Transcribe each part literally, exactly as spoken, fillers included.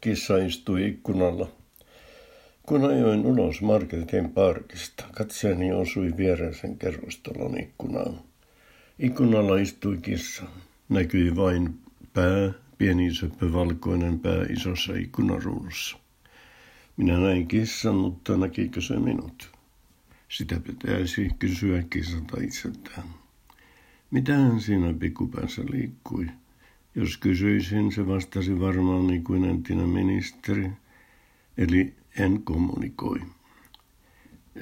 Kissa istui ikkunalla. Kun ajoin ulos Marketin parkista, katseeni osui viereisen kerrostalon ikkunaan. Ikkunalla istui kissa. Näkyi vain pää, pieni söppö valkoinen pää isossa ikkunaruudussa. Minä näin kissan, mutta näkikö se minut? Sitä pitäisi kysyä kissalta itseltään. Mitähän siinä pikkupäässä liikkui? Jos kysyisin, se vastasi varmaan niin kuin entinen ministeri, eli en kommunikoi.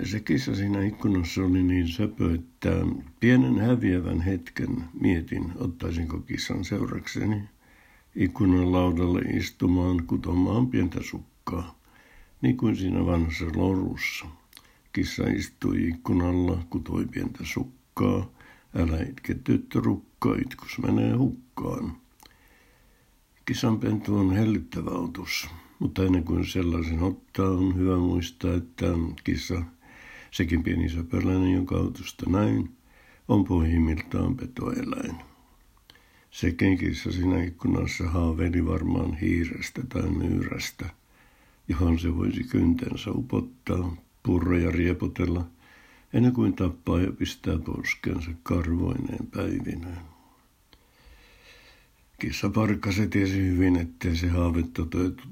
Se kissa siinä ikkunassa oli niin söpö, että pienen häviävän hetken mietin, ottaisinko kissan seurakseni ikkunan laudalle istumaan kutomaan pientä sukkaa, niin kuin siinä vanhassa lorussa. Kissa istui ikkunalla, kutoi pientä sukkaa. Älä itke tyttö rukka, itkus menee hukkaan. Kissanpentu on hellyttävä otus, mutta ennen kuin sellaisen ottaa, on hyvä muistaa, että kissa, sekin pieni söpöläinen, jonka otusta näin, on pohjimmiltaan petoeläin. Sekin kissa siinä ikkunassa haaveili varmaan hiirestä tai myyrästä, johon se voisi kyntensä upottaa, purra ja riepotella, ennen kuin tappaa ja pistää poskensa karvoineen päivineen. Kissa parkkasi tiesi hyvin, ettei se haave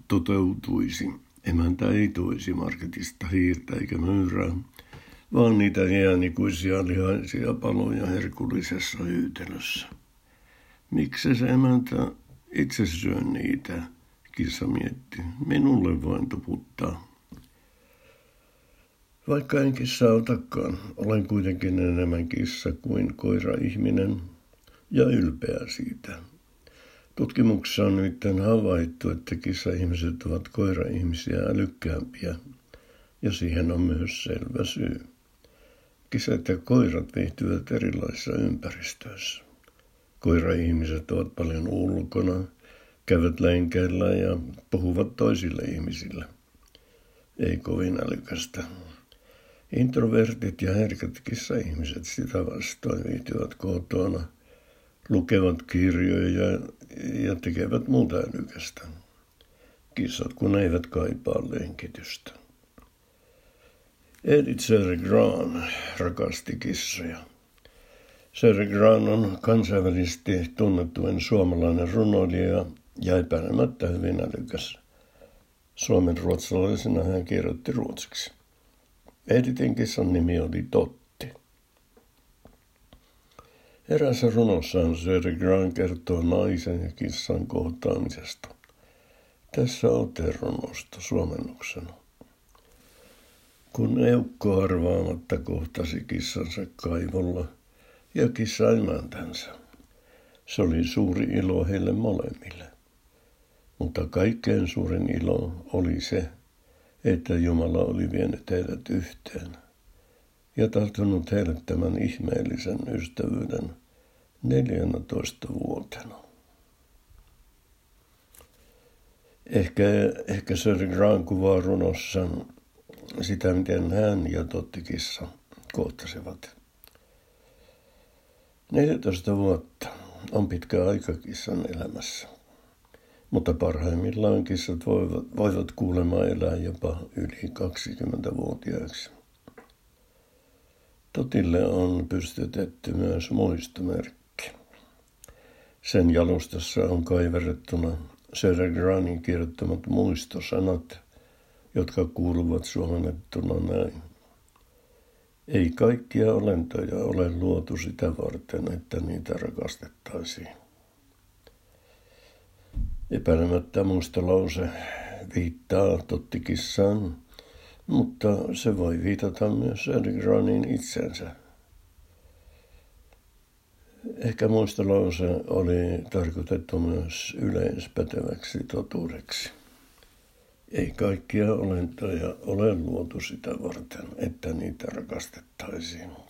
toteutuisi. Emäntä ei toisi marketista hiirtä eikä myyrää, vaan niitä iänikuisia lihaisia paloja herkullisessa hyytelössä. Miksi se emäntä itse syö niitä, kissa mietti. Minulle voin tuputtaa. Vaikka en kissaa otakaan, olen kuitenkin enemmän kissa kuin koira-ihminen ja ylpeä siitä. Tutkimuksessa on nimittäin havaittu, että kissa-ihmiset ovat koira-ihmisiä älykkäämpiä, ja siihen on myös selvä syy. Kissat ja koirat viihtyvät erilaisissa ympäristöissä. Koira-ihmiset ovat paljon ulkona, käyvät lenkeillä ja puhuvat toisille ihmisille. Ei kovin älykästä. Introvertit ja herkät kissa-ihmiset sitä vastoin viihtyvät kotona, lukevat kirjoja ja tekevät muuta älykästä. Kissat kun eivät kaipaa lenkitystä. Edith Södergran rakasti kissoja. Södergran on kansainvälisesti tunnettuin suomalainen runoilija ja epäilemättä hyvin älykäs. Suomen ruotsalaisena hän kirjoitti ruotsiksi. Edithin kissan nimi oli Totti. Erässä runossaan Södergran kertoo naisen ja kissan kohtaamisesta. Tässä ote runosta suomennuksena. Kun eukko arvaamatta kohtasi kissansa kaivolla ja kissa emäntänsä, se oli suuri ilo heille molemmille. Mutta kaikkein suurin ilo oli se, että Jumala oli vienyt heidät yhteen ja tahtonut heille tämän ihmeellisen ystävyyden neljänätoista vuotena. Ehkä, ehkä Södergran kuvaa runossa sitä, miten hän ja Totti kissa kohtasivat. neljätoista vuotta on pitkä aika kissan elämässä. Mutta parhaimmillaan kissat voivat, voivat kuulemma elää jopa yli kaksikymmentävuotiaaksi. Totille on pystytetty myös muistomerkki. Sen jalustassa on kaiverrettuna Södergranin kirjoittamat muistosanat, jotka kuuluvat suomennettuna näin. Ei kaikkia olentoja ole luotu sitä varten, että niitä rakastettaisiin. Epäilemättä muistolause viittaa Totti kissaan, mutta se voi viitata myös Södergranin itsensä. Ehkä muistolause oli tarkoitettu myös yleispäteväksi totuudeksi. Ei kaikkia olentoja ole luotu sitä varten, että niitä rakastettaisiin.